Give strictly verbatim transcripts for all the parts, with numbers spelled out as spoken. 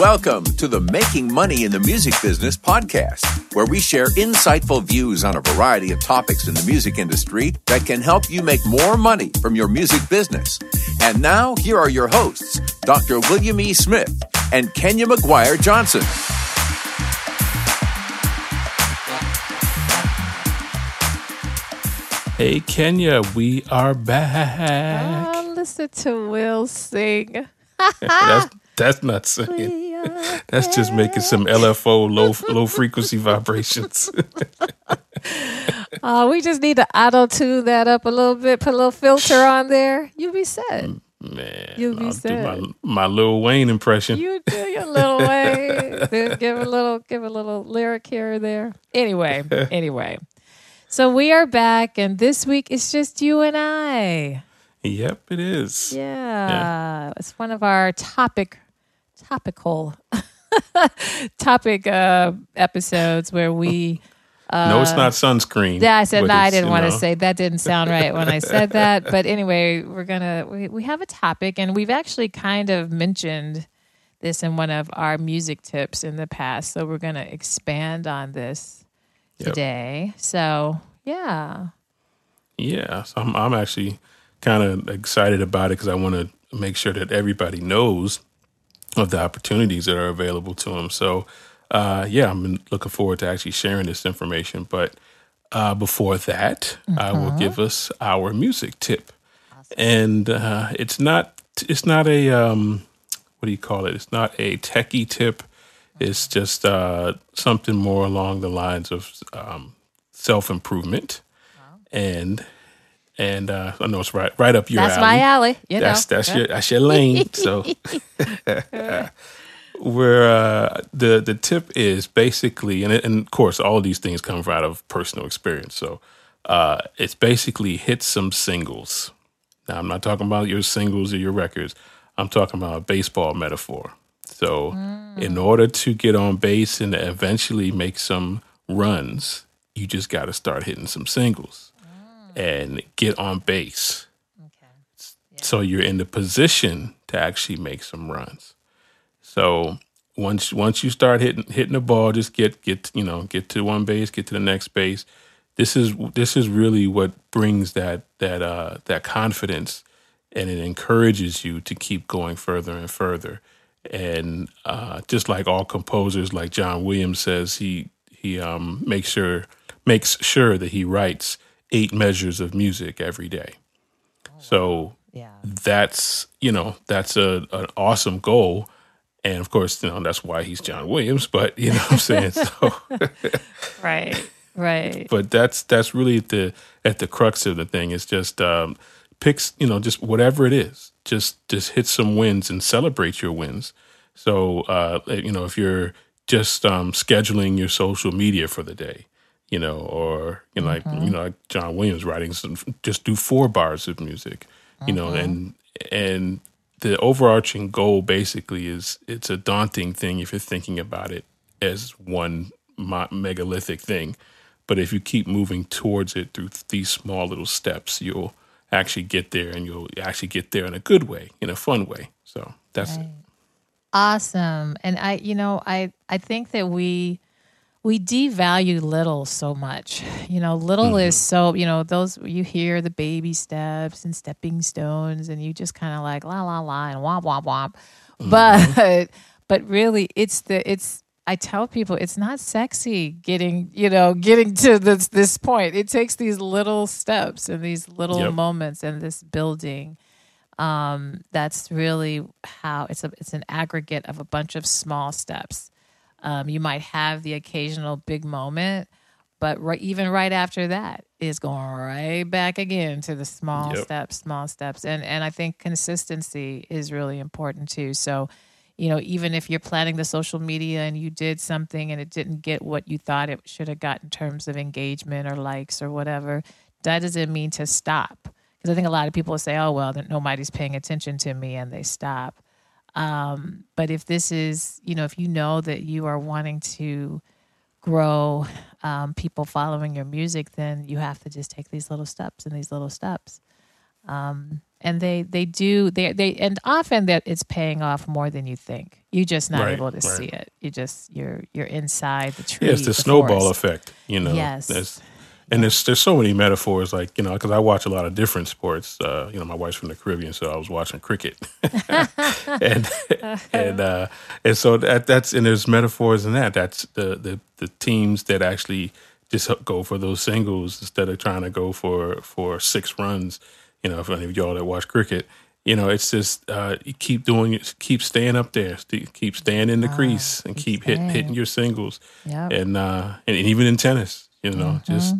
Welcome to the Making Money in the Music Business podcast, where we share insightful views on a variety of topics in the music industry that can help you make more money from your music business. And now, here are your hosts, Doctor William E. Smith and Kenya McGuire-Johnson. Hey, Kenya, we are back. Oh, listen to Will sing. that's, that's not singing. That's just making some L F O, low low frequency vibrations. uh, we just need to auto-tune that up a little bit, put a little filter on there. You'll be set. Man, you'll be I'll set. My, my Lil Wayne impression. You do your Lil Wayne. give a little, give a little lyric here or there. Anyway, anyway. So we are back, and this week it's just you and I. Yep, it is. Yeah, yeah. It's one of our topic, topical, topic uh, episodes where we... Uh, no, it's not sunscreen. Yeah, I said no, I didn't want know. to say that. Didn't sound right when I said that. But anyway, we're gonna we, we have a topic, and we've actually kind of mentioned this in one of our music tips in the past. So we're gonna expand on this. Yep. Today. So, yeah. Yeah. So I'm, I'm actually kind of excited about it because I want to make sure that everybody knows of the opportunities that are available to them. So, uh, yeah, I'm looking forward to actually sharing this information. But uh, before that, mm-hmm. I will give us our music tip. Awesome. And uh, it's not, it's not a, um, what do you call it? It's not a techie tip. It's just uh, something more along the lines of um, self-improvement. Wow. and and uh, I know it's right right up your that's alley. That's my alley. You that's know. that's yeah. your that's your lane. So where uh, the the tip is basically, and and of course all of these things come out of personal experience. So uh, it's basically hit some singles. Now I'm not talking about your singles or your records. I'm talking about a baseball metaphor. So mm. in order to get on base and eventually make some runs, you just got to start hitting some singles mm. and get on base. Okay. Yeah. So you're in the position to actually make some runs. So once once you start hitting hitting the ball, just get get you know get to one base, get to the next base. This is this is really what brings that that uh, that confidence, and it encourages you to keep going further and further. And uh, just like all composers, like John Williams says, he he um, makes sure makes sure that he writes eight measures of music every day. Oh, so yeah. that's you know that's a an awesome goal, and of course you know that's why he's John Williams. But you know what I'm saying, so right, right. But that's that's really at the at the crux of the thing. It's just um, picks you know just whatever it is. Just just hit some wins and celebrate your wins. So, uh, you know, if you're just um, scheduling your social media for the day, you know, or you know, like mm-hmm. you know, like John Williams writing some, just do four bars of music, you mm-hmm. know, and and the overarching goal basically is it's a daunting thing if you're thinking about it as one megalithic thing, but if you keep moving towards it through these small little steps, you'll actually get there, and you'll actually get there in a good way, in a fun way. So that's right. it. Awesome. And I, you know, I, I think that we, we devalue little so much, you know, little mm-hmm. is so, you know, those, you hear the baby steps and stepping stones and you just kind of like la, la, la, and womp, womp, womp. Mm-hmm. But, but really it's the, it's, I tell people it's not sexy getting, you know, getting to this this point. It takes these little steps and these little yep. moments and this building. Um, that's really how it's a it's an aggregate of a bunch of small steps. Um, you might have the occasional big moment, but right, even right after that is going right back again to the small yep. steps, small steps, and and I think consistency is really important too. So. You know, even if you're planning the social media and you did something and it didn't get what you thought it should have got in terms of engagement or likes or whatever, that doesn't mean to stop. Because I think a lot of people say, oh, well, nobody's paying attention to me, and they stop. Um, but if this is, you know, if you know that you are wanting to grow um, people following your music, then you have to just take these little steps and these little steps. Um, And they, they do, they, they, and often that it's paying off more than you think. You're just not right, able to right. see it. You just, you're, you're inside the tree. Yeah, it's the, the snowball forest. effect, you know. Yes. That's, and yeah. there's, there's so many metaphors, like, you know, because I watch a lot of different sports. Uh, you know, my wife's from the Caribbean, so I was watching cricket. and, and, uh, and so that, that's, and there's metaphors in that. That's the, the, the teams that actually just go for those singles instead of trying to go for, for six runs. You know, for any of y'all that watch cricket, you know, it's just uh, you keep doing it, keep staying up there, keep staying in the ah, crease, and keep hit, hitting your singles. Yep. And, uh, and and even in tennis, you know, mm-hmm. just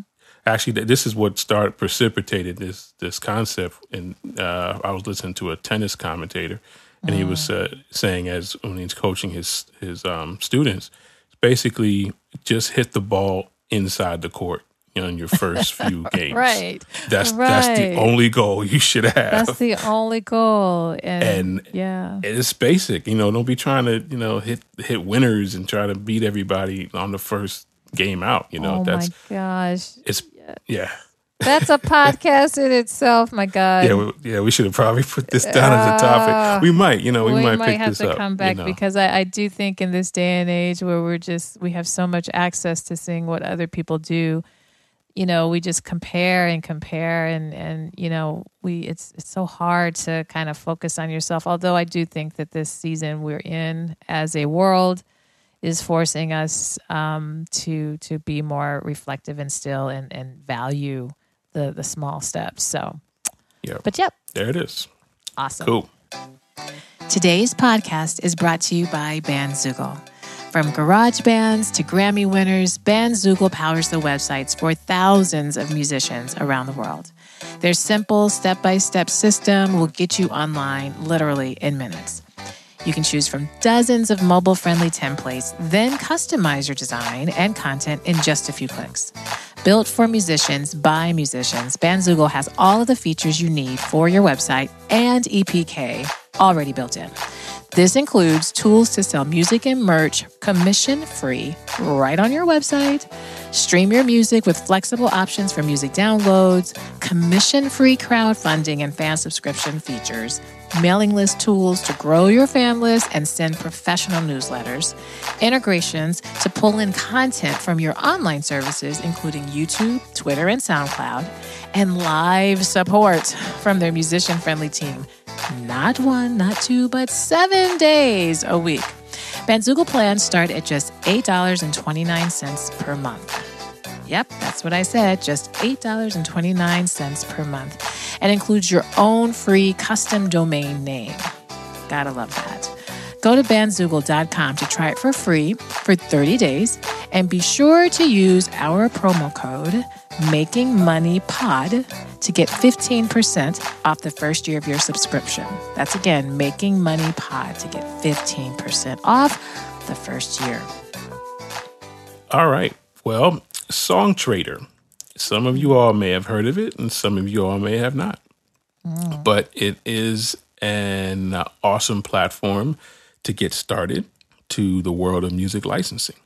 actually this is what started precipitated this this concept. And uh, I was listening to a tennis commentator, and mm. he was uh, saying as when he's coaching his his um, students, basically just hit the ball inside the court. You know, in your first few games. Right. That's right. That's the only goal you should have. That's the only goal. And, and yeah. It's basic. You know, don't be trying to, you know, hit hit winners and try to beat everybody on the first game out. You know, oh that's my gosh. It's yes. yeah. That's a podcast in itself, my God. Yeah, we, yeah, we should have probably put this down uh, as a topic. We might, you know, we, we might, might pick this up. We might have to come back, you know? Because I, I do think in this day and age where we're just, we have so much access to seeing what other people do. You know, we just compare and compare and, and, you know, we, it's, it's so hard to kind of focus on yourself. Although I do think that this season we're in as a world is forcing us um, to, to be more reflective and still and, and value the, the small steps. So, yep. but yep. There it is. Awesome. Cool. Today's podcast is brought to you by Bandzoogle. From garage bands to Grammy winners, Bandzoogle powers the websites for thousands of musicians around the world. Their simple step-by-step system will get you online literally in minutes. You can choose from dozens of mobile-friendly templates, then customize your design and content in just a few clicks. Built for musicians by musicians, Bandzoogle has all of the features you need for your website and E P K already built in. This includes tools to sell music and merch commission-free right on your website, stream your music with flexible options for music downloads, commission-free crowdfunding and fan subscription features, mailing list tools to grow your fan list and send professional newsletters, integrations to pull in content from your online services, including YouTube, Twitter, and SoundCloud, and live support from their musician-friendly team. Not one, not two, but seven days a week. Bandzoogle plans start at just eight dollars and twenty-nine cents per month. Yep, that's what I said, just eight dollars and twenty-nine cents per month. And includes your own free custom domain name. Gotta love that. Go to bandzoogle dot com to try it for free for thirty days. And be sure to use our promo code, making money pod, to get fifteen percent off the first year of your subscription. That's again, making money pod to get fifteen percent off the first year. All right. Well, Songtradr. Some of you all may have heard of it and some of you all may have not. Mm. But it is an awesome platform to get started to the world of music licensing.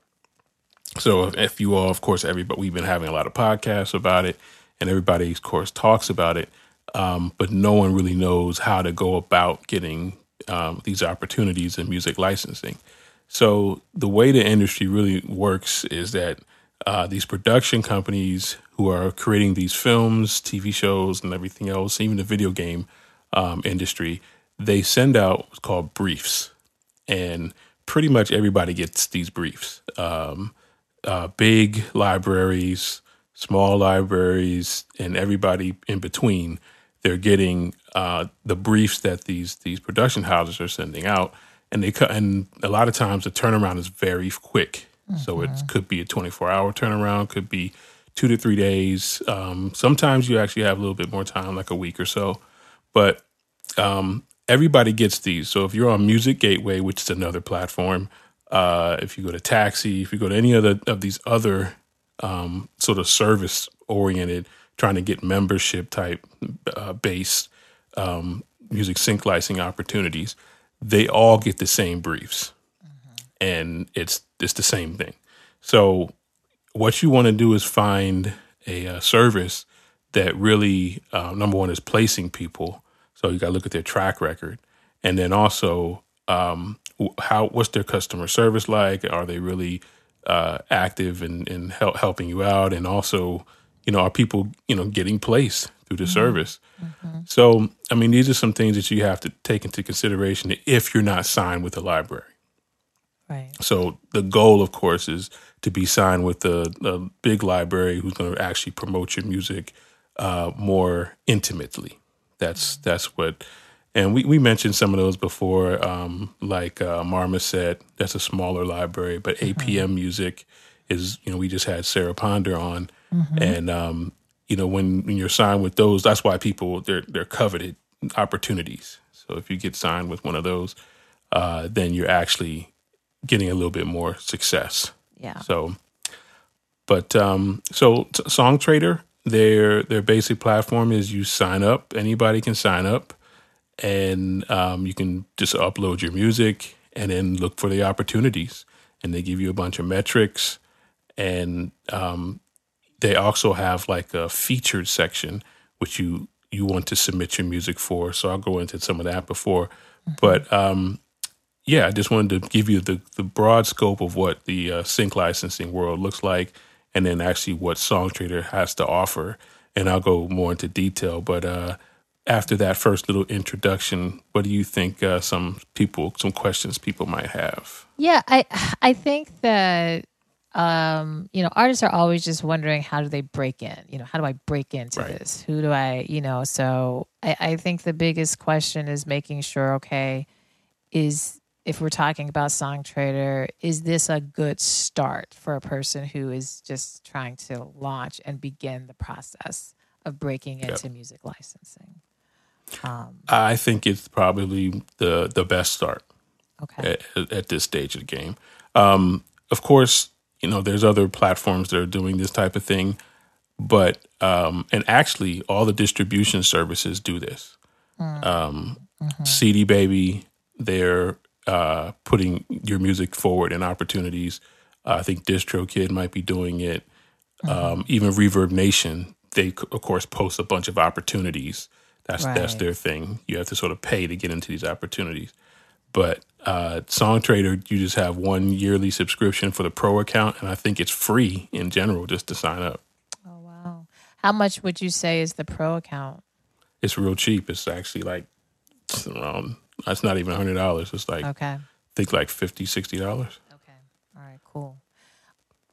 So if you all, of course, everybody, we've been having a lot of podcasts about it and everybody, of course, talks about it. Um, but no one really knows how to go about getting um, these opportunities in music licensing. So the way the industry really works is that uh, these production companies who are creating these films, T V shows and everything else, even the video game um, industry, they send out what's called briefs. And pretty much everybody gets these briefs. Um Uh, big libraries, small libraries, and everybody in between, they're getting uh, the briefs that these these production houses are sending out. And they cu- and a lot of times the turnaround is very quick. Mm-hmm. So it could be a twenty-four hour turnaround, could be two to three days. Um, sometimes you actually have a little bit more time, like a week or so. But um, everybody gets these. So if you're on Music Gateway, which is another platform, Uh, if you go to Taxi, if you go to any other of these other um, sort of service-oriented, trying to get membership-type uh, based um, music sync licensing opportunities, they all get the same briefs, mm-hmm. and it's it's the same thing. So what you want to do is find a uh, service that really, uh, number one, is placing people. So you got to look at their track record. And then also, um, how what's their customer service like? Are they really uh, active and, and help, helping you out? And also, you know, are people, you know, getting placed through the mm-hmm. service? Mm-hmm. So, I mean, these are some things that you have to take into consideration if you're not signed with a library. Right. So the goal, of course, is to be signed with a, a big library who's going to actually promote your music uh, more intimately. That's mm-hmm. that's what, and we, we mentioned some of those before, um, like uh, Marmoset. That's a smaller library, but mm-hmm. A P M Music is, you know, we just had Sarah Ponder on, mm-hmm. and um, you know, when, when you're signed with those, that's why people they're they're coveted opportunities. So if you get signed with one of those, uh, then you're actually getting a little bit more success. Yeah. So, but um, so t- Songtradr, their their basic platform is you sign up. Anybody can sign up, and um, you can just upload your music and then look for the opportunities. And they give you a bunch of metrics, and um, they also have like a featured section which you you want to submit your music for. So I'll go into some of that before, mm-hmm. but. Um, Yeah, I just wanted to give you the, the broad scope of what the uh, sync licensing world looks like, and then actually what Songtradr has to offer. And I'll go more into detail. But uh, after that first little introduction, what do you think uh, some people, some questions people might have? Yeah, I I think that, um, you know, artists are always just wondering, how do they break in? You know, how do I break into right. this? Who do I, you know, so I, I think the biggest question is making sure, okay, is... if we're talking about Songtradr, is this a good start for a person who is just trying to launch and begin the process of breaking yep. into music licensing? Um, I think it's probably the the best start okay. at, at this stage of the game. Um, of course, you know, there's other platforms that are doing this type of thing, but um, and actually all the distribution services do this. Mm. Um, mm-hmm. C D Baby, they're Uh, putting your music forward in opportunities. Uh, I think DistroKid might be doing it. Um, mm-hmm. Even Reverb Nation, they of course post a bunch of opportunities. That's right. that's their thing. You have to sort of pay to get into these opportunities. But uh, Songtradr, you just have one yearly subscription for the pro account, and I think it's free in general just to sign up. Oh wow! How much would you say is the pro account? It's real cheap. It's actually like it's around. It's not even one hundred dollars. It's like, okay. I think like fifty dollars, sixty dollars. Okay. All right, cool.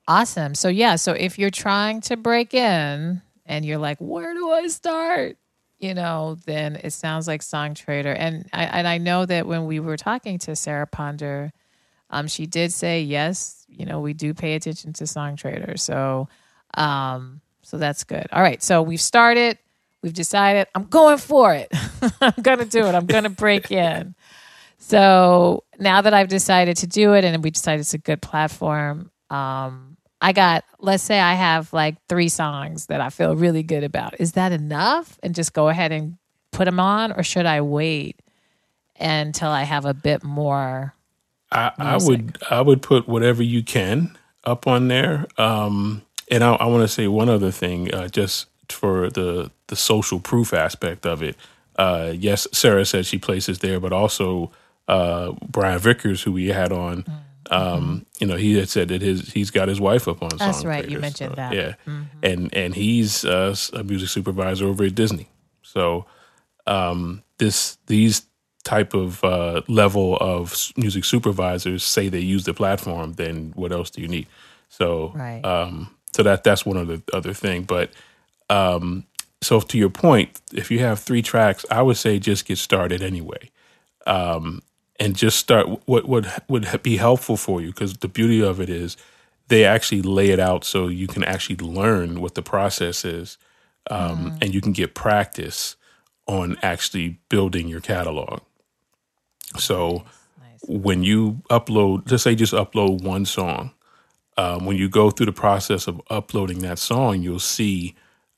Awesome. So, yeah, so if you're trying to break in and you're like, where do I start? You know, then it sounds like Songtradr. And I, and I know that when we were talking to Sarah Ponder, um, she did say, yes, you know, we do pay attention to Songtradr. So, um, so that's good. All right, so we've started. We've decided I'm going for it. I'm going to do it. I'm going to break in. So now that I've decided to do it and we decided it's a good platform, um, I got, let's say I have like three songs that I feel really good about. Is that enough? And just go ahead and put them on, or should I wait until I have a bit more music? I, I would I would put whatever you can up on there. Um, and I, I want to say one other thing, uh, just for the the social proof aspect of it. Uh, yes, Sarah said she places there, but also uh, Brian Vickers, who we had on, mm-hmm. um, you know, he had said that his he's got his wife up on Songtradr. That's right, you mentioned so, that. Yeah, mm-hmm. and and he's uh, a music supervisor over at Disney. So um, this these type of uh, level of music supervisors say they use the platform. Then what else do you need? So right. um, so that that's one other other thing, but. Um, so to your point, if you have three tracks, I would say just get started anyway, um, and just start. What would would be helpful for you? Because the beauty of it is they actually lay it out so you can actually learn what the process is, um, mm. and you can get practice on actually building your catalog. So nice. Nice. When you upload, let's say just upload one song. Um, when you go through the process of uploading that song, you'll see.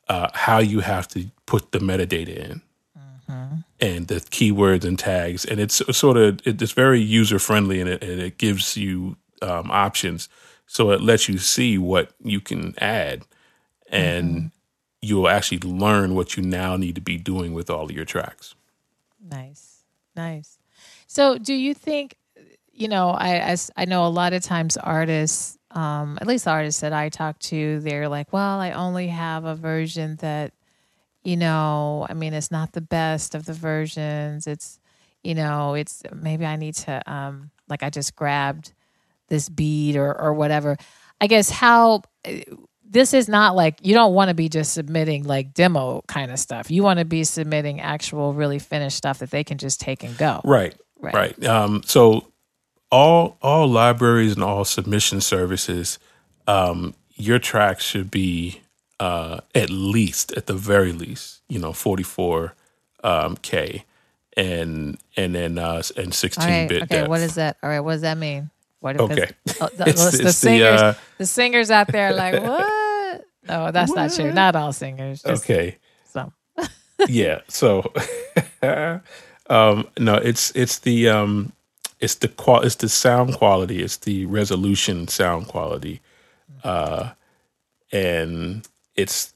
Uh, how you have to put the metadata in mm-hmm. and the keywords and tags. And it's sort of, it's very user-friendly, and it, and it gives you um, options. So it lets you see what you can add, and mm-hmm. you'll actually learn what you now need to be doing with all of your tracks. Nice. Nice. So do you think, you know, I, I, I know a lot of times artists, um, at least artists that I talk to, they're like, well, I only have a version that, you know, I mean, it's not the best of the versions. It's, you know, it's maybe I need to, um, like I just grabbed this beat or, or whatever. I guess how, this is not like, you don't want to be just submitting like demo kind of stuff. You want to be submitting actual really finished stuff that they can just take and go. Right, right. right. Um, so all, all libraries and all submission services, um, your tracks should be uh, at least, at the very least, you know, forty-four K. Um, And and then uh, and sixteen bit depth. Okay, what is that? All right, what does that mean? What if okay, it's, oh, the, it's, the it's singers, the, uh, the singers out there are like what? No, that's what? Not true. Not all singers. Just okay, some. yeah. So, um, no, it's it's the um, it's the qual it's the sound quality. It's the resolution sound quality, uh, and it's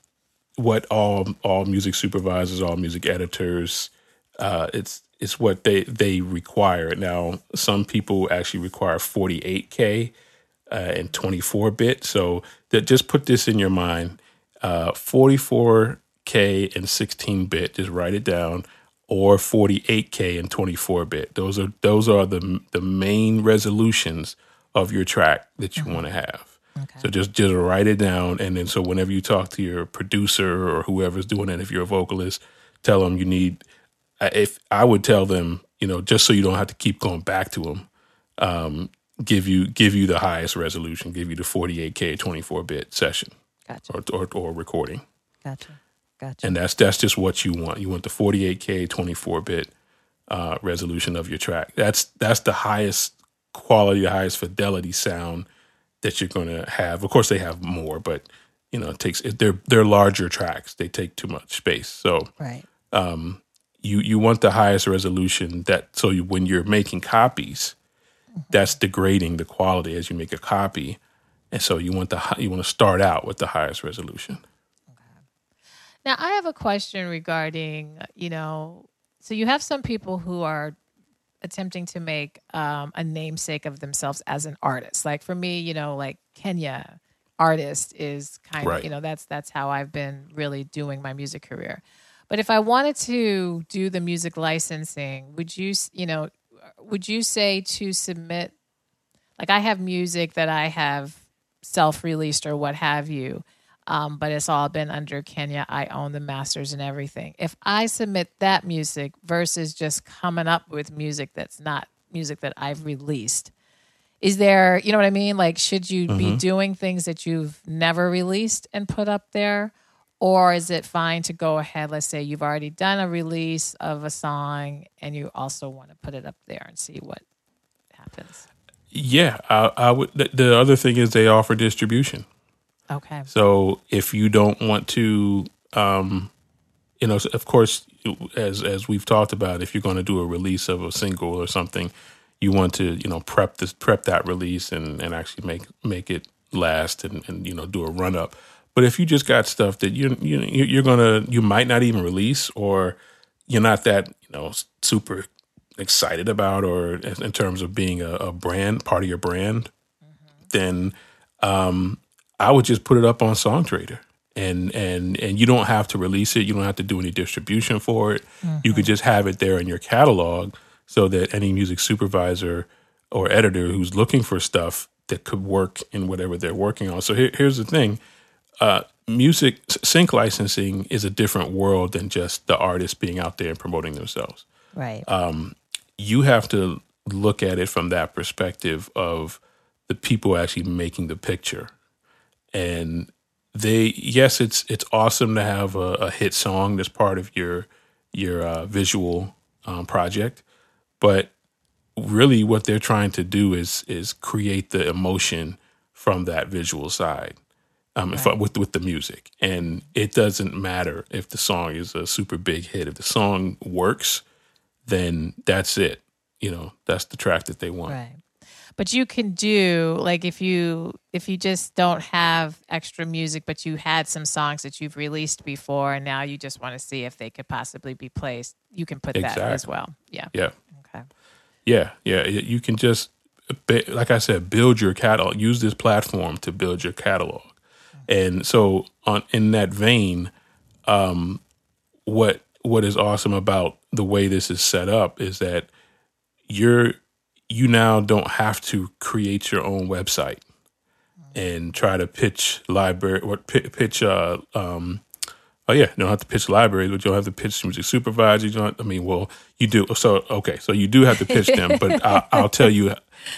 what all all music supervisors, all music editors. Uh, it's it's what they, they require. Now, some people actually require forty-eight K uh, and twenty-four bit. So that, just put this in your mind. Uh, forty-four K and sixteen bit, just write it down, or forty-eight K and twenty-four bit. Those are those are the the main resolutions of your track that you mm-hmm. want to have. Okay. So just, just write it down. And then so whenever you talk to your producer or whoever's doing it, if you're a vocalist, tell them you need... If I would tell them, you know, just so you don't have to keep going back to them, um, give you give you the highest resolution, give you the forty-eight K twenty-four bit session, gotcha. or, or or recording. Gotcha, gotcha. And that's that's just what you want. You want the forty-eight K twenty-four bit uh, resolution of your track. That's that's the highest quality, the highest fidelity sound that you're going to have. Of course, they have more, but you know, it takes they're they're larger tracks. They take too much space. So right. Um, You you want the highest resolution that so you, when you're making copies, mm-hmm. that's degrading the quality as you make a copy, and so you want the you want to start out with the highest resolution. Okay. Now I have a question regarding you know so you have some people who are attempting to make um, a namesake of themselves as an artist. Like for me, you know, like Kenya artist is kind right. of you know that's that's how I've been really doing my music career. But if I wanted to do the music licensing, would you, you know, would you say to submit, like I have music that I have self-released or what have you, um, but it's all been under Kenya. I own the masters and everything. If I submit that music versus just coming up with music that's not music that I've released, is there, you know what I mean? Like, should you mm-hmm. be doing things that you've never released and put up there? Or is it fine to go ahead, let's say you've already done a release of a song and you also want to put it up there and see what happens? Yeah. I, I would. The, the other thing is they offer distribution. Okay. So if you don't want to, um, you know, of course, as as we've talked about, if you're going to do a release of a single or something, you want to, you know, prep this, prep that release and, and actually make, make it last and, and, you know, do a run-up. But if you just got stuff that you you you're gonna you might not even release, or you're not that you know super excited about, or in terms of being a, a brand part of your brand, mm-hmm. then um, I would just put it up on Songtradr, and and and you don't have to release it. You don't have to do any distribution for it. Mm-hmm. You could just have it there in your catalog, so that any music supervisor or editor who's looking for stuff that could work in whatever they're working on. So here, here's the thing. Uh, music sync licensing is a different world than just the artist being out there and promoting themselves. Right. Um, you have to look at it from that perspective of the people actually making the picture, and they yes, it's it's awesome to have a, a hit song that's part of your your uh, visual um, project, but really what they're trying to do is is create the emotion from that visual side. Um, right. if I, with with the music, and it doesn't matter if the song is a super big hit. If the song works, then that's it. You know, that's the track that they want. Right. But you can do, like, if you if you just don't have extra music, but you had some songs that you've released before, and now you just want to see if they could possibly be placed, you can put exactly. that as well. Yeah. Yeah. Okay. Yeah. Yeah. You can just, like I said, build your catalog. Use this platform to build your catalog. Okay. And so on in that vein, um, what what is awesome about the way this is set up is that you're you now don't have to create your own website and try to pitch library or p- pitch. Uh, um, oh yeah, you don't have to pitch libraries, but you don't have to pitch music supervisors. You don't. I mean, well, you do. So okay, so you do have to pitch them, but I'll, I'll tell you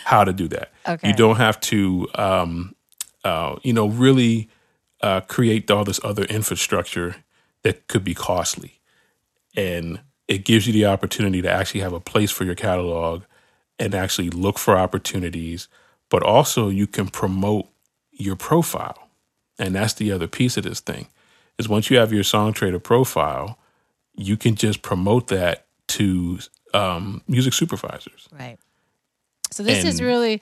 how to do that. Okay. You don't have to, um, uh, you know, really uh, create all this other infrastructure that could be costly, and it gives you the opportunity to actually have a place for your catalog and actually look for opportunities, but also you can promote your profile. And that's the other piece of this thing, is once you have your Songtradr profile, you can just promote that to um, music supervisors. Right. So this and, is really,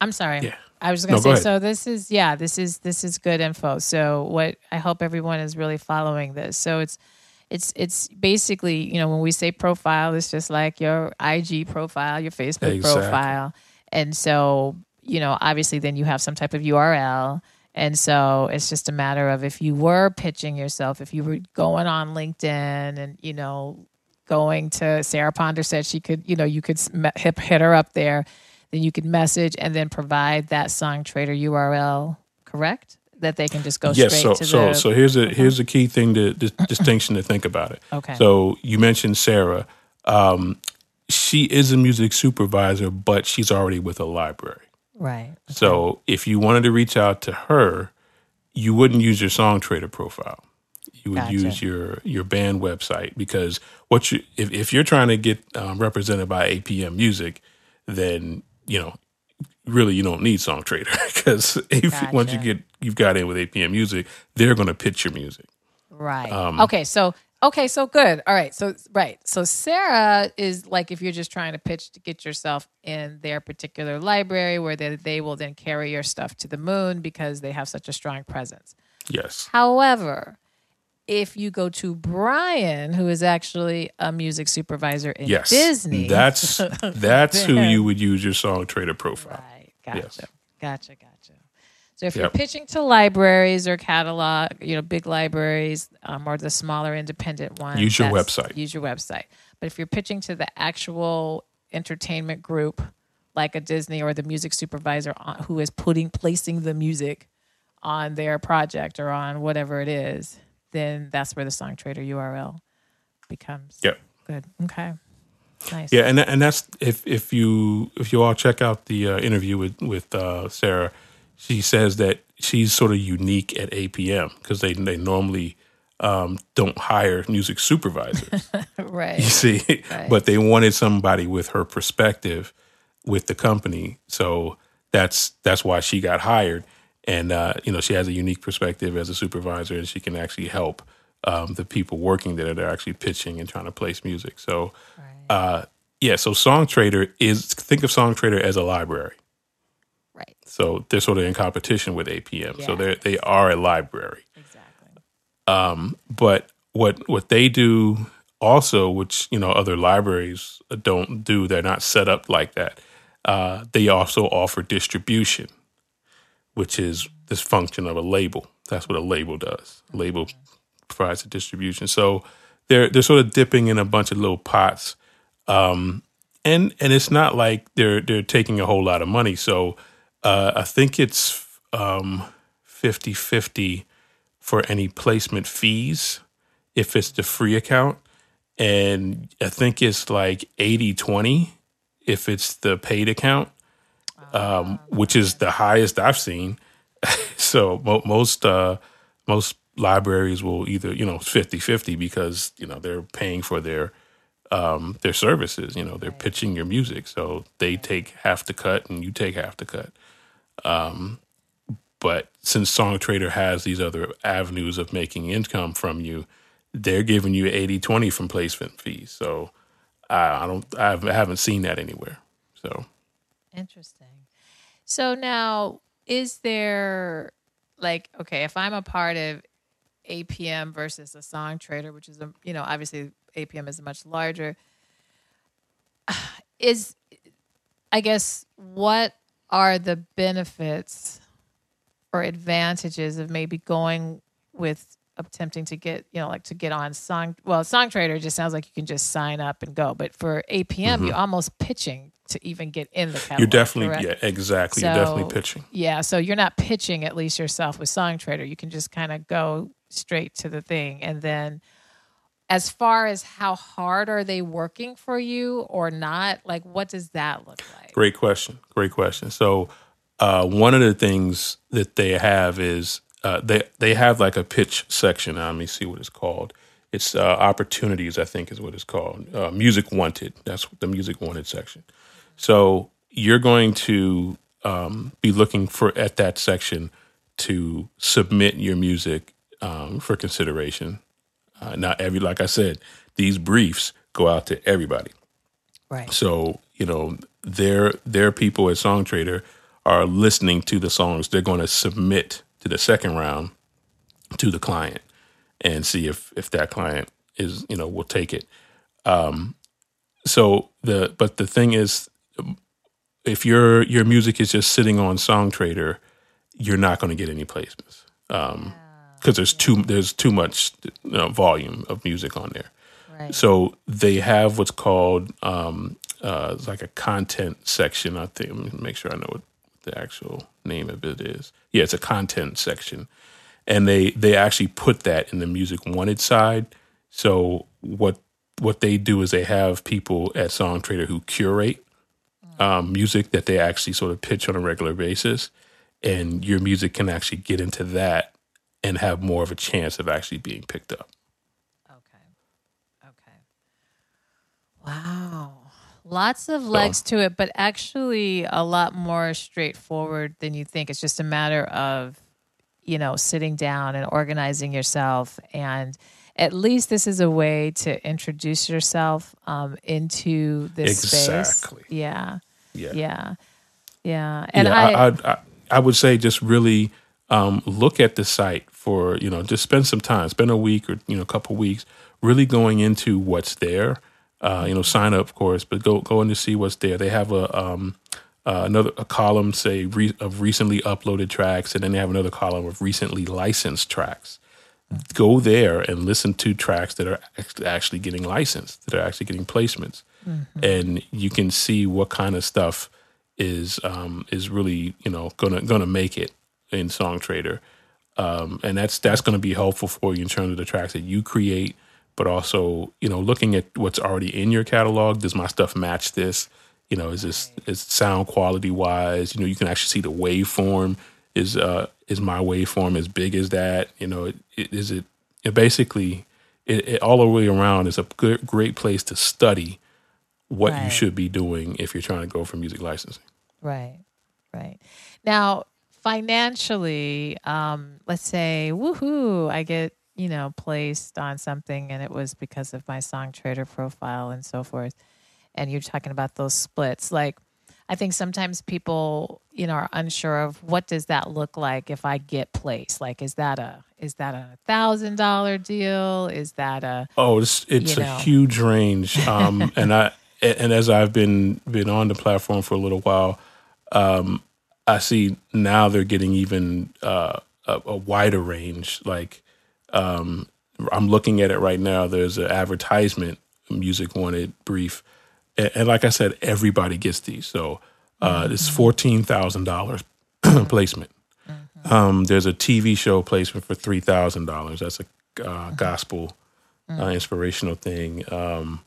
I'm sorry. Yeah. I was going to no, say, so this is, yeah, this is, this is good info. So what I hope everyone is really following this. So it's, It's it's basically, you know, when we say profile, it's just like your I G profile, your Facebook exactly. profile. And so, you know, obviously then you have some type of U R L. And so it's just a matter of if you were pitching yourself, if you were going on LinkedIn and, you know, going to Sarah Ponder said she could, you know, you could hit her up there, then you could message and then provide that Songtradr U R L, correct? That they can just go yes, straight so, to the... Yes, so so here's a, here's a key thing, to the distinction to think about it. Okay. So you mentioned Sarah. Um, she is a music supervisor, but she's already with a library. Right. Okay. So if you wanted to reach out to her, you wouldn't use your Songtradr profile. You would gotcha. use your, your band website, because what you if, if you're trying to get um, represented by A P M Music, then, you know, really you don't need Songtradr, because if gotcha. once you get you've got in with A P M Music, they're going to pitch your music. Right. Um, okay. So okay. So good. All right. So right. So Sarah is like, if you're just trying to pitch to get yourself in their particular library, where they they will then carry your stuff to the moon because they have such a strong presence. Yes. However, if you go to Brian, who is actually a music supervisor in yes. Disney, that's that's then, who you would use your Songtradr profile. Right. Gotcha. Yes. Gotcha. Gotcha. So if yep. you're pitching to libraries or catalog, you know, big libraries um, or the smaller independent ones, use your website. Use your website. But if you're pitching to the actual entertainment group, like a Disney or the music supervisor on, who is putting placing the music on their project or on whatever it is, then that's where the Songtradr U R L becomes yep. good. Okay. Nice. Yeah, and and that's if if you if you all check out the uh, interview with with uh, Sarah. She says that she's sort of unique at A P M because they they normally um, don't hire music supervisors, right? You see, right. But they wanted somebody with her perspective with the company, so that's that's why she got hired. And uh, you know, she has a unique perspective as a supervisor, and she can actually help um, the people working there that are actually pitching and trying to place music. So, right. uh, yeah. So Songtradr is think of Songtradr as a library. Right. So they're sort of in competition with A P M. Yeah. So they they are a library. Exactly. Um, but what what they do also, which you know other libraries don't do, they're not set up like that. Uh, they also offer distribution, which is this function of a label. That's what a label does. A label okay. provides the distribution. So they're they're sort of dipping in a bunch of little pots, um, and and it's not like they're they're taking a whole lot of money. So Uh, I think it's um, fifty-fifty for any placement fees if it's the free account. And I think it's like eighty-twenty if it's the paid account, um, which is the highest I've seen. So mo- most uh, most libraries will either, you know, fifty-fifty because, you know, they're paying for their um, their services. You know, they're pitching your music. So they take half the cut and you take half the cut. Um, but since Songtradr has these other avenues of making income from you, they're giving you eighty twenty from placement fees. So I, I don't, I've, I haven't seen that anywhere. So interesting. Interesting. So now, is there, like, okay, if I'm a part of A P M versus a Songtradr, which is, a, you know, obviously A P M is much larger, is, I guess, what are the benefits or advantages of maybe going with attempting to get, you know, like to get on Song, well, Songtradr just sounds like you can just sign up and go. But for A P M, mm-hmm. you're almost pitching to even get in the catalog. You're definitely, correct? yeah, exactly. So, you're definitely pitching. Yeah. So you're not pitching at least yourself with Songtradr. You can just kind of go straight to the thing. And then as far as how hard are they working for you or not, like what does that look like? Great question. Great question. So uh, one of the things that they have is uh, they they have like a pitch section. Let me see what it's called. It's uh, opportunities, I think is what it's called. Uh, music wanted. That's the music wanted section. So you're going to um, be looking for at that section to submit your music um, for consideration. Uh, not every, like I said, these briefs go out to everybody. Right. So, you know, their their people at Songtradr are listening to the songs they're going to submit to the second round to the client and see if, if that client is, you know, will take it. Um, so the, but the thing is, if your your music is just sitting on Songtradr, you're not going to get any placements. Um, yeah. Because there's too there's too much you know, volume of music on there, right. So they have what's called um, uh, it's like a content section. I think. Let me make sure I know what the actual name of it is. Yeah, it's a content section, and they they actually put that in the music wanted side. So what what they do is they have people at Songtradr who curate mm. um, music that they actually sort of pitch on a regular basis, and your music can actually get into that. And have more of a chance of actually being picked up. Okay. Okay. Wow. Lots of legs so, to it, but actually a lot more straightforward than you think. It's just a matter of, you know, sitting down and organizing yourself. And at least this is a way to introduce yourself um, into this exactly. space. Yeah. Yeah. Yeah. Yeah. And yeah, I, I, I, I would say just really... Um, look at the site for, you know, just spend some time, spend a week or, you know, a couple weeks really going into what's there, uh, you know, sign up, of course, but go, go in to see what's there. They have a, um, uh, another a column, say, re- of recently uploaded tracks, and then they have another column of recently licensed tracks. Go there and listen to tracks that are actually getting licensed, that are actually getting placements. Mm-hmm. And you can see what kind of stuff is, um, is really, you know, gonna, gonna make it. In Songtradr, um, and that's that's going to be helpful for you in terms of the tracks that you create, but also you know looking at what's already in your catalog. Does my stuff match this? You know, is this is sound quality wise? You know, you can actually see the waveform. Is uh is my waveform as big as that? You know, it, it, is it, it basically it, it all the way around is a good, great place to study what right. you should be doing if you're trying to go for music licensing. Right, right now. Financially, um, let's say, woohoo, I get, you know, placed on something and it was because of my Songtradr profile and so forth. And you're talking about those splits. Like, I think sometimes people, you know, are unsure of what does that look like if I get placed? Like, is that a, is that a thousand dollar deal? Is that a, Oh, it's, it's you know? a huge range. Um, and I, and as I've been, been on the platform for a little while, um, I see now they're getting even uh, a, a wider range. Like um, I'm looking at it right now. There's an advertisement, music wanted brief, and, and like I said, everybody gets these. So uh, mm-hmm. it's fourteen thousand dollars placement. Mm-hmm. Um, there's a T V show placement for three thousand dollars. That's a uh, gospel mm-hmm. uh, inspirational thing. Um,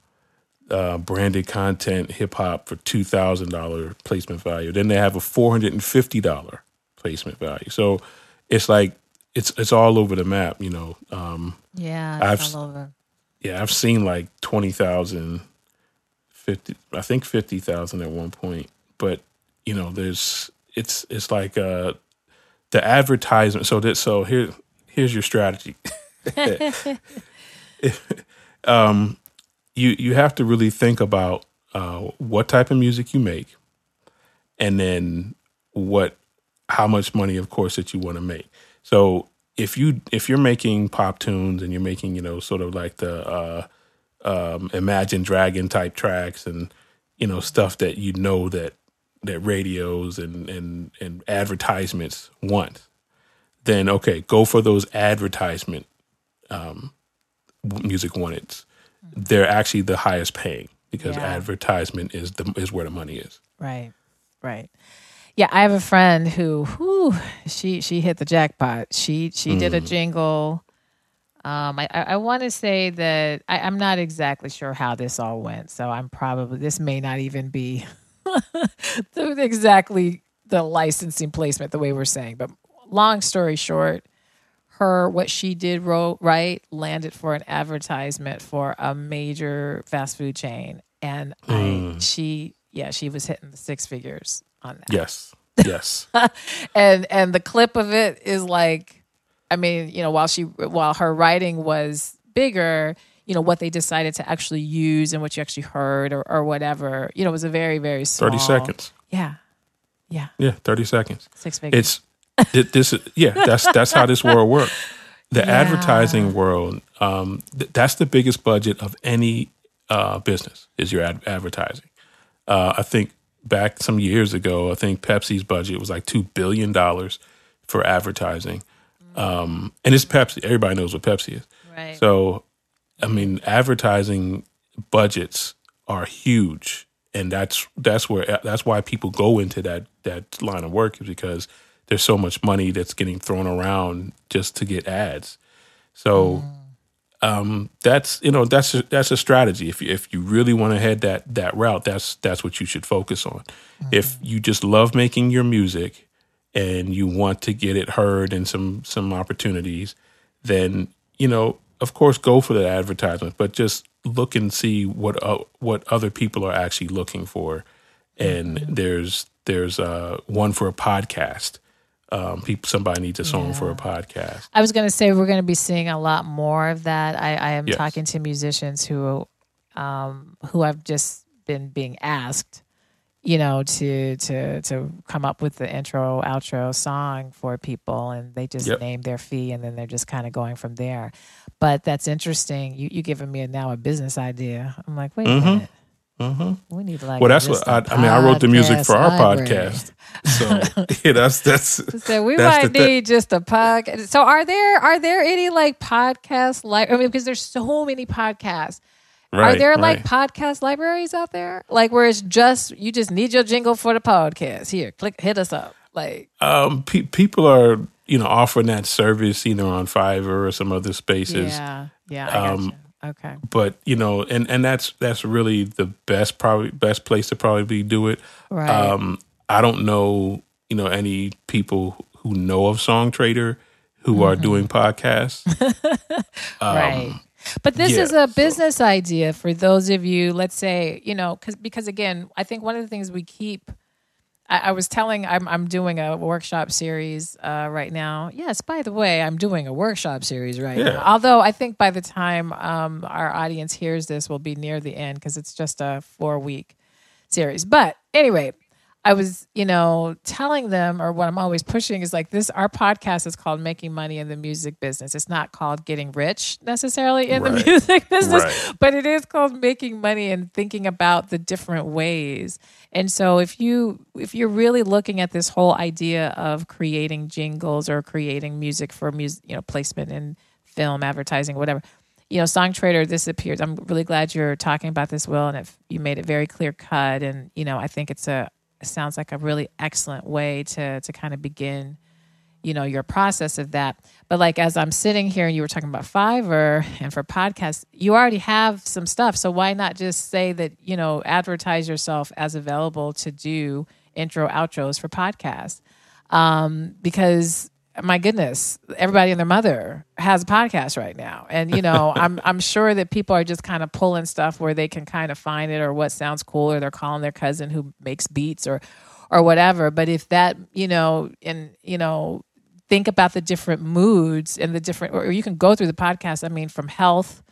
Uh, branded content, hip hop for two thousand dollars placement value. Then they have a four hundred fifty dollars placement value. So it's like, it's it's all over the map, you know. Um, yeah, it's I've, all over. Yeah, I've seen like twenty thousand, fifty, I think fifty thousand at one point. But, you know, there's, it's it's like uh, the advertisement. So that, so here here's your strategy. um You you have to really think about uh, what type of music you make and then what, how much money, of course, that you want to make. So if you if you're making pop tunes and you're making, you know, sort of like the uh, um, Imagine Dragon type tracks and, you know, stuff that you know that that radios and and and advertisements want, then okay, go for those advertisement um, music wanteds. They're actually the highest paying because yeah. advertisement is the is where the money is. Right, right. Yeah, I have a friend who, whew, she she hit the jackpot. She she mm. did a jingle. Um, I I want to say that I, I'm not exactly sure how this all went, so I'm probably this may not even be the, exactly the licensing placement the way we're saying. But long story short, her what she did wrote right landed for an advertisement for a major fast food chain, and mm. I, she yeah she was hitting the six figures on that. Yes. Yes. and and the clip of it is like, I mean, you know, while she while her writing was bigger, you know, what they decided to actually use and what you actually heard or, or whatever, you know, it was a very, very small. thirty seconds. Yeah. Yeah. Yeah, thirty seconds. Six figures. It's th- this is, yeah, that's that's how this world works. The yeah. advertising world, um th- that's the biggest budget of any uh business is your ad- advertising. Uh I think back some years ago, I think Pepsi's budget was like two billion dollars for advertising. Mm. Um, and it's Pepsi. Everybody knows what Pepsi is. Right. So, I mean, advertising budgets are huge. And that's that's where that's why people go into that, that line of work, is because there's so much money that's getting thrown around just to get ads. So mm. um, that's, you know, that's a, that's a strategy. If you, if you really want to head that that route, that's that's what you should focus on. Mm. If you just love making your music and you want to get it heard in some some opportunities, then, you know, of course, go for the advertisement, but just look and see what uh, what other people are actually looking for. And mm-hmm. there's there's uh, one for a podcast. Um, people, somebody needs a song yeah. for a podcast. I was going to say we're going to be seeing a lot more of that. I, I am yes. talking to musicians who um, who have just been being asked, you know, to to to come up with the intro, outro song for people, and they just yep. name their fee, and then they're just kind of going from there. But that's interesting. You you giving me a, now a business idea. I'm like, wait mm-hmm. a minute. Mm-hmm. We need like well, that's what I, I mean. I wrote the music for our library. podcast, so yeah, that's that's. So we that's might need th- just a podcast. So are there are there any like podcast like? I mean, because there's so many podcasts. Right, Are there right. like podcast libraries out there? Like where it's just, you just need your jingle for the podcast. Here, click, hit us up. Like um, pe- people are, you know, offering that service either on Fiverr or some other spaces. Yeah, yeah, I um, gotcha. Okay. But, you know, and, and that's that's really the best probably best place to probably do it. Right. Um, I don't know, you know, any people who know of Songtradr who mm-hmm. are doing podcasts. um, right. But this yeah, is a business so. idea for those of you, let's say, you know, cause, because, again, I think one of the things we keep, I, I was telling, I'm, I'm doing a workshop series uh, right now. Yes, by the way, I'm doing a workshop series right yeah. now. Although I think by the time um, our audience hears this, we'll be near the end because it's just a four-week series. But anyway, I was, you know, telling them, or what I'm always pushing is like this, our podcast is called Making Money in the Music Business. It's not called Getting Rich necessarily in right. the music business, right. but it is called Making Money and thinking about the different ways. And so if you, if you're really looking at this whole idea of creating jingles or creating music for music, you know, placement in film, advertising, whatever, you know, Songtradr, this appears. I'm really glad you're talking about this, Will, and if you made it very clear cut. And, you know, I think it's a, it sounds like a really excellent way to to kind of begin, you know, your process of that. But like as I'm sitting here and you were talking about Fiverr and for podcasts, you already have some stuff. So why not just say that, you know, advertise yourself as available to do intro outros for podcasts? Um, because my goodness, everybody and their mother has a podcast right now. And, you know, I'm I'm sure that people are just kind of pulling stuff where they can kind of find it or what sounds cool, or they're calling their cousin who makes beats or, or whatever. But if that, you know, and, you know, think about the different moods and the different, or you can go through the podcast. I mean, from health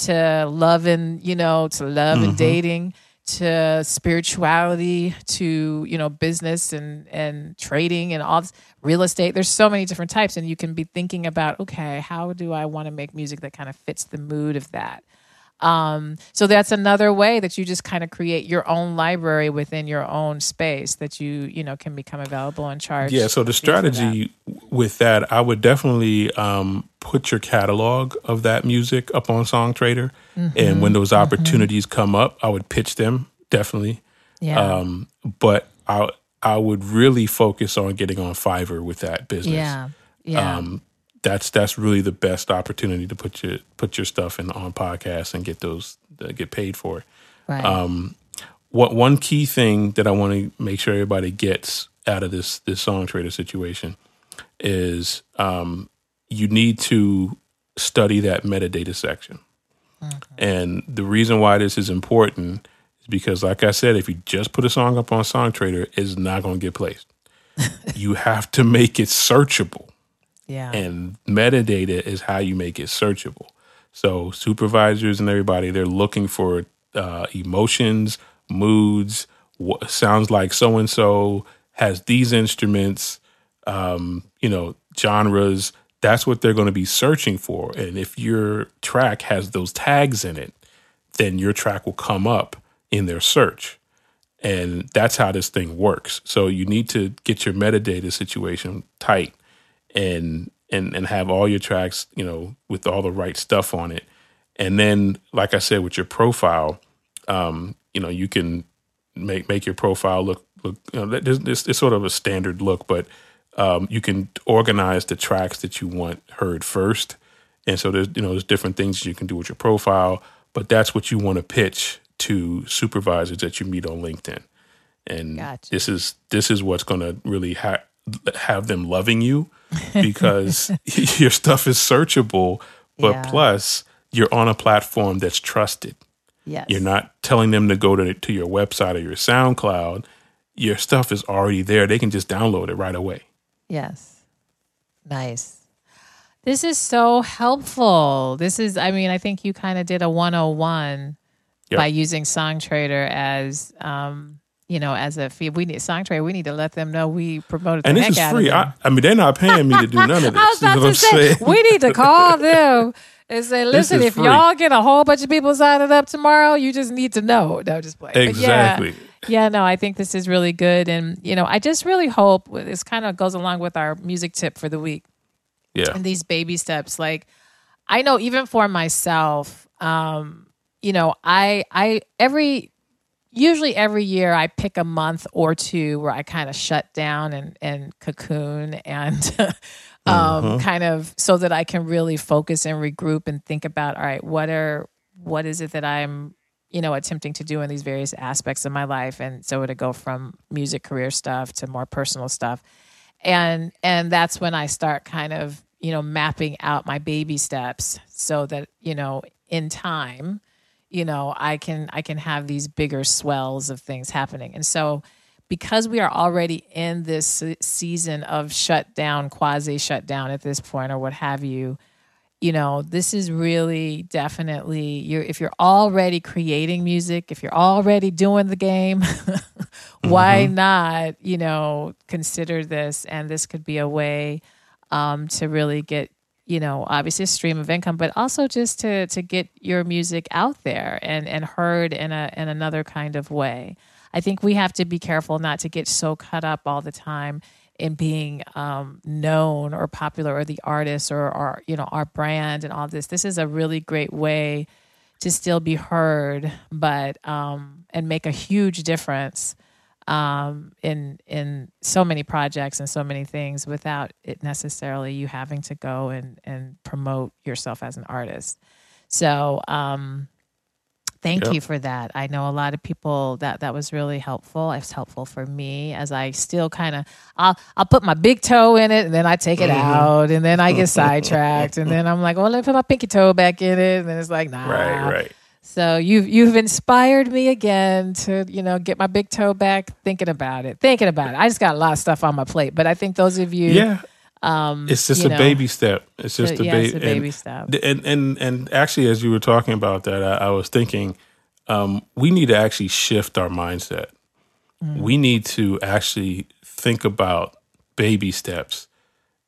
to love and, you know, to love mm-hmm. and dating to spirituality to, you know, business and, and trading and all this, real estate. There's so many different types, and you can be thinking about, okay, how do I want to make music that kind of fits the mood of that? Um, so that's another way that you just kind of create your own library within your own space that you, you know, can become available and charge. Yeah. So the strategy that. with that, I would definitely, um, put your catalog of that music up on Songtradr, mm-hmm. and when those opportunities mm-hmm. come up, I would pitch them. Definitely. Yeah. Um, but I, I would really focus on getting on Fiverr with that business. Yeah. Yeah. Um, That's that's really the best opportunity to put your put your stuff in on podcasts and get those uh, get paid for it. Right. Um, what one key thing that I want to make sure everybody gets out of this this Songtradr situation is um, you need to study that metadata section. Okay. And the reason why this is important is because, like I said, if you just put a song up on Songtradr, it's not going to get placed. You have to make it searchable. Yeah. And metadata is how you make it searchable. So supervisors and everybody, they're looking for uh, emotions, moods, what sounds like so-and-so, has these instruments, um, you know, genres. That's what they're going to be searching for. And if your track has those tags in it, then your track will come up in their search. And that's how this thing works. So you need to get your metadata situation tight. And and and have all your tracks, you know, with all the right stuff on it. And then, like I said, with your profile, um, you know, you can make make your profile look look. You know, there's, there's, it's sort of a standard look, but um, you can organize the tracks that you want heard first. And so there's you know there's different things you can do with your profile, but that's what you want to pitch to supervisors that you meet on LinkedIn. And gotcha. this is this is what's going to really ha- have them loving you. Because your stuff is searchable, but yeah. plus you're on a platform that's trusted. Yes. You're not telling them to go to, to your website or your SoundCloud. Your stuff is already there. They can just download it right away. Yes. Nice. This is so helpful. This is, I mean, I think you kind of did a one oh one yep. by using Songtradr as... Um, You know, as a fee, we need Songtradr. We need to let them know we promoted the and heck out of them. And it's free. I, I mean, they're not paying me to do none of this. I was about you know to say, saying? we need to call them and say, listen, if free. y'all get a whole bunch of people signing up tomorrow, you just need to know. No, just play. Exactly. But yeah, yeah, no, I think this is really good. And, you know, I just really hope this kind of goes along with our music tip for the week. Yeah. And these baby steps. Like, I know even for myself, um, you know, I, I, every... Usually every year I pick a month or two where I kind of shut down and, and cocoon and um, uh-huh. kind of so that I can really focus and regroup and think about, all right, what are what is it that I'm, you know, attempting to do in these various aspects of my life? And so it'll go from music career stuff to more personal stuff. And and that's when I start kind of, you know, mapping out my baby steps so that, you know, in time, you know, I can I can have these bigger swells of things happening. And so because we are already in this season of shutdown, quasi-shutdown at this point or what have you, you know, this is really definitely, you're, if you're already creating music, if you're already doing the game, why mm-hmm. not, you know, consider this? And this could be a way um, to really get, you know, obviously a stream of income, but also just to to get your music out there and, and heard in a in another kind of way. I think we have to be careful not to get so caught up all the time in being um, known or popular or the artist or our, you know, our brand and all this. This is a really great way to still be heard, but um, and make a huge difference um, in, in so many projects and so many things without it necessarily you having to go and, and promote yourself as an artist. So, um, thank yep. you for that. I know a lot of people that, that was really helpful. It's helpful for me as I still kind of, I'll, I'll put my big toe in it and then I take it mm-hmm. out and then I get sidetracked and then I'm like, well, let me put my pinky toe back in it. And then it's like, nah. Right, right. So you've you've inspired me again to, you know, get my big toe back thinking about it, thinking about it. I just got a lot of stuff on my plate, but I think those of you, yeah, um, it's just a know, baby step. It's just so, a, yeah, ba- it's a baby and, step. And, and and and actually, as you were talking about that, I, I was thinking um, we need to actually shift our mindset. Mm. We need to actually think about baby steps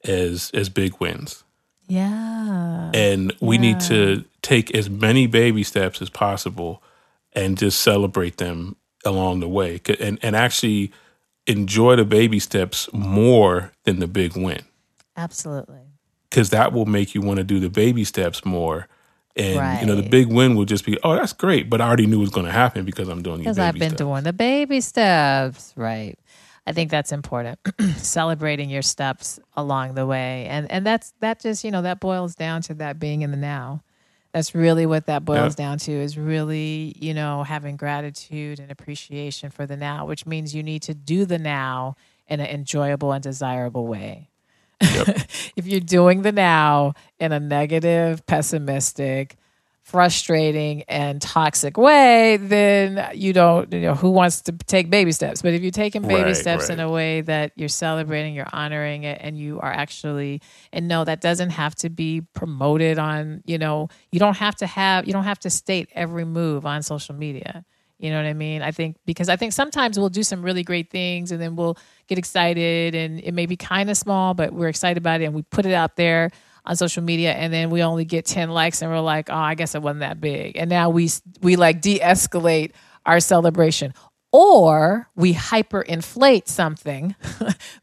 as as big wins. Yeah. And we yeah. need to take as many baby steps as possible and just celebrate them along the way, and, and actually enjoy the baby steps more than the big win. Absolutely. Because that will make you want to do the baby steps more. And, right. you know, the big win will just be, oh, that's great, but I already knew it was going to happen because I'm doing the baby steps. Because I've been steps. doing the baby steps. Right. I think that's important. Celebrating your steps along the way. And and that's that just, you know, that boils down to that being in the now. That's really what that boils yeah. down to, is really, you know, having gratitude and appreciation for the now, which means you need to do the now in an enjoyable and desirable way. Yep. If you're doing the now in a negative, pessimistic, frustrating, and toxic way, then you don't, you know, who wants to take baby steps? But if you're taking baby right, steps right. in a way that you're celebrating, you're honoring it, and you are actually, and no, that doesn't have to be promoted on, you know, you don't have to have, you don't have to state every move on social media. You know what I mean? I think, because I think sometimes we'll do some really great things and then we'll get excited, and it may be kind of small, but we're excited about it and we put it out there on social media, and then we only get ten likes and we're like, oh, I guess it wasn't that big. And now we, we like de-escalate our celebration, or we hyperinflate something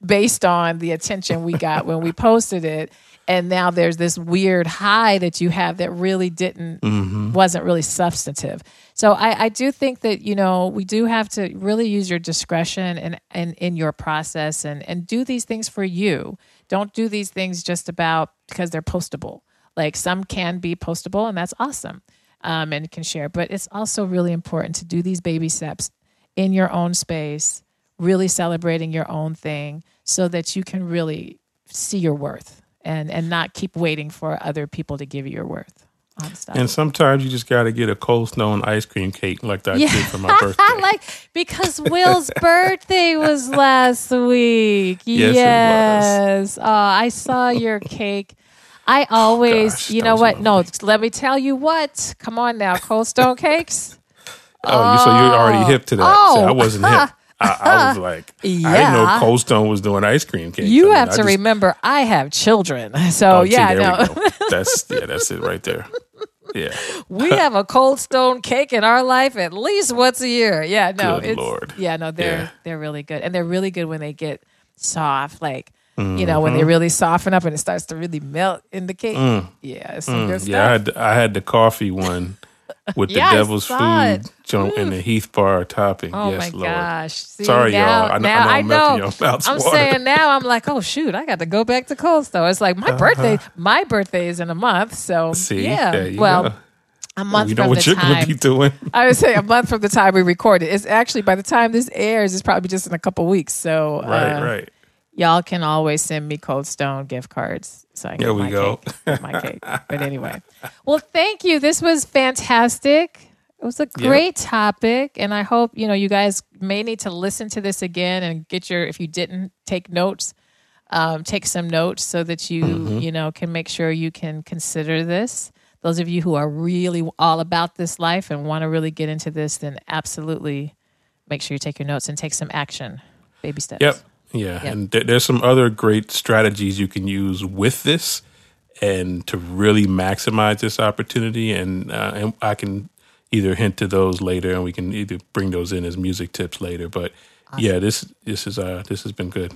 based on the attention we got when we posted it. And now there's this weird high that you have that really didn't, mm-hmm. wasn't really substantive. So I, I do think that, you know, we do have to really use your discretion and, and in your process, and, and do these things for you. Don't do these things just about because they're postable. Like, some can be postable, and that's awesome, um, and can share. But it's also really important to do these baby steps in your own space, really celebrating your own thing so that you can really see your worth. And and not keep waiting for other people to give you your worth on stuff. And sometimes you just got to get a Cold Stone ice cream cake like that yeah. I did for my birthday. like because Will's birthday was last week. Yes, yes. It was. Oh, I saw your cake. I always, Gosh, you know what? Lovely. No, let me tell you what. Come on now, Cold Stone cakes. oh, oh, so you're already hip to that. Oh. So I wasn't hip. I, I was like, yeah. I didn't know Cold Stone was doing ice cream cakes. You I mean, have to I just, remember, I have children. So, oh, yeah, see, there no. we go. That's, yeah, that's it right there. Yeah. We have a Cold Stone cake in our life at least once a year. Yeah, no. Good it's, Lord. Yeah, no, they're, yeah. they're really good. And they're really good when they get soft, like, mm-hmm. you know, when they really soften up and it starts to really melt in the cake. Mm. Yeah, it's some mm. good stuff. Yeah, I had, I had the coffee one. With the yeah, devil's food junk and the Heath bar topping. Oh yes, my Lord. Gosh. See, Sorry, now, y'all. I know, now, I know I'm I know. Your mouth's I'm water. saying now I'm like, oh, shoot, I got to go back to Cold Stone. It's like my uh-huh. birthday. My birthday is in a month. So, See, yeah. Well, go. a month you know from what the you're time. Gonna be doing. I would say a month from the time we record it. It's actually, by the time this airs, it's probably just in a couple weeks. So, right, uh, right. Y'all can always send me Cold Stone gift cards so I can there get, we my go. Cake, get my cake. But anyway. Well, thank you. This was fantastic. It was a great yep. topic. And I hope, you know, you guys may need to listen to this again and get your, if you didn't take notes, um, take some notes so that you, mm-hmm. you know, can make sure you can consider this. Those of you who are really all about this life and want to really get into this, then absolutely make sure you take your notes and take some action. Baby steps. Yep. Yeah, yep. and th- there's some other great strategies you can use with this, and to really maximize this opportunity. And uh, and I can either hint to those later, and we can either bring those in as music tips later. But awesome. yeah, this this is uh this has been good.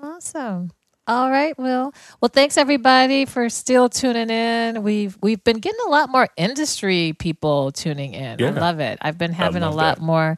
Awesome. All right, Will. Well, thanks everybody for still tuning in. We've we've been getting a lot more industry people tuning in. Yeah. I love it. I've been having a lot that. more.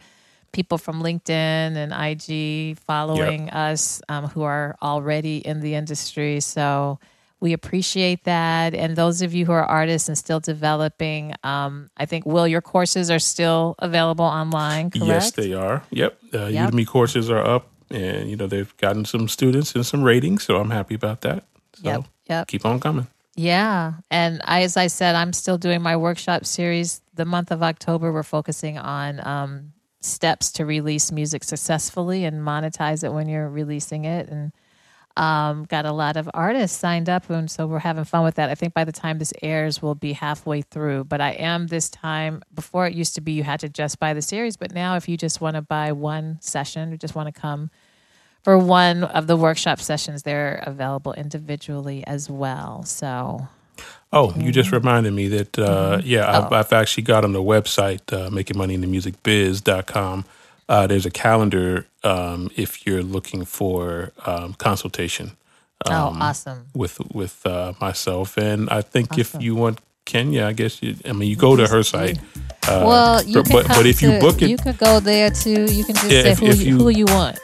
people from LinkedIn and I G following yep. us um, who are already in the industry. So we appreciate that. And those of you who are artists and still developing, um, I think, Will, your courses are still available online, correct? Yes, they are. Yep. Uh, yep. Udemy courses are up, and, you know, they've gotten some students and some ratings. So I'm happy about that. So yep. Yep. keep on coming. Yeah. And I, as I said, I'm still doing my workshop series. The month of October, we're focusing on um, steps to release music successfully and monetize it when you're releasing it. And Um, got a lot of artists signed up, and so we're having fun with that. I think by the time this airs, we'll be halfway through. But I am this time, before it used to be you had to just buy the series, but now if you just want to buy one session or just want to come for one of the workshop sessions, they're available individually as well. So, oh, mm-hmm. you just reminded me that, uh, mm-hmm. yeah, I've, oh. I've actually got on the website, uh, making money in the music biz dot com. Uh, there's a calendar um, if you're looking for um, consultation. Um, oh, awesome! With with uh, myself, and I think awesome. If you want Kenya, I guess you. I mean, you go to her site. Uh, well, you but, can but, but if to, you book it, you could go there too. You can just yeah, say if, who, if you, you, who you want.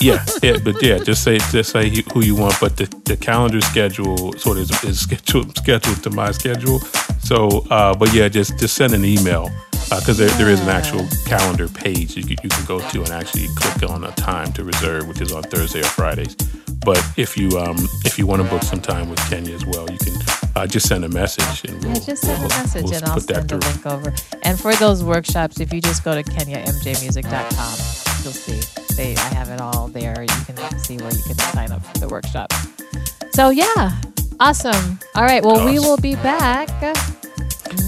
yeah, yeah, but yeah, just say just say who you want. But the, the calendar schedule sort of is, is scheduled scheduled to my schedule. So, uh, but yeah, just just send an email. Because uh, there, there is an actual calendar page you can, you can go to and actually click on a time to reserve, which is on Thursday or Fridays. But if you um, if you want to book some time with Kenya as well, you can uh, just send a message. And we'll, yeah, just send we'll, a message, we'll and I'll send a link over. And for those workshops, if you just go to kenya m j music dot com, you'll see. They, I have it all there. You can see where you can sign up for the workshop. So, yeah. Awesome. All right. Well, awesome. We will be back.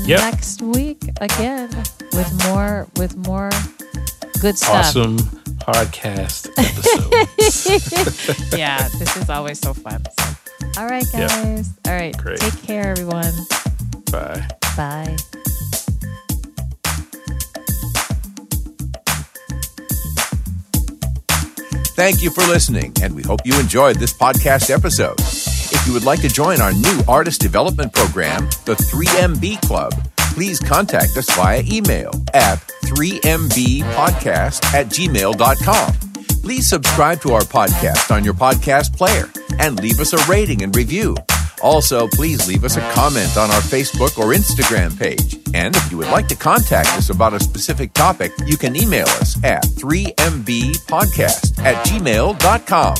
Yep. Next week again with more with more good stuff. Awesome podcast episodes. Yeah, this is always so fun. So. All right, guys. Yep. All right. Great. Take care, everyone. Bye. Bye. Thank you for listening, and we hope you enjoyed this podcast episode. If you would like to join our new artist development program, the three M B Club, please contact us via email at three m b podcast at gmail dot com. Please subscribe to our podcast on your podcast player and leave us a rating and review. Also, please leave us a comment on our Facebook or Instagram page. And if you would like to contact us about a specific topic, you can email us at three m b podcast at gmail dot com.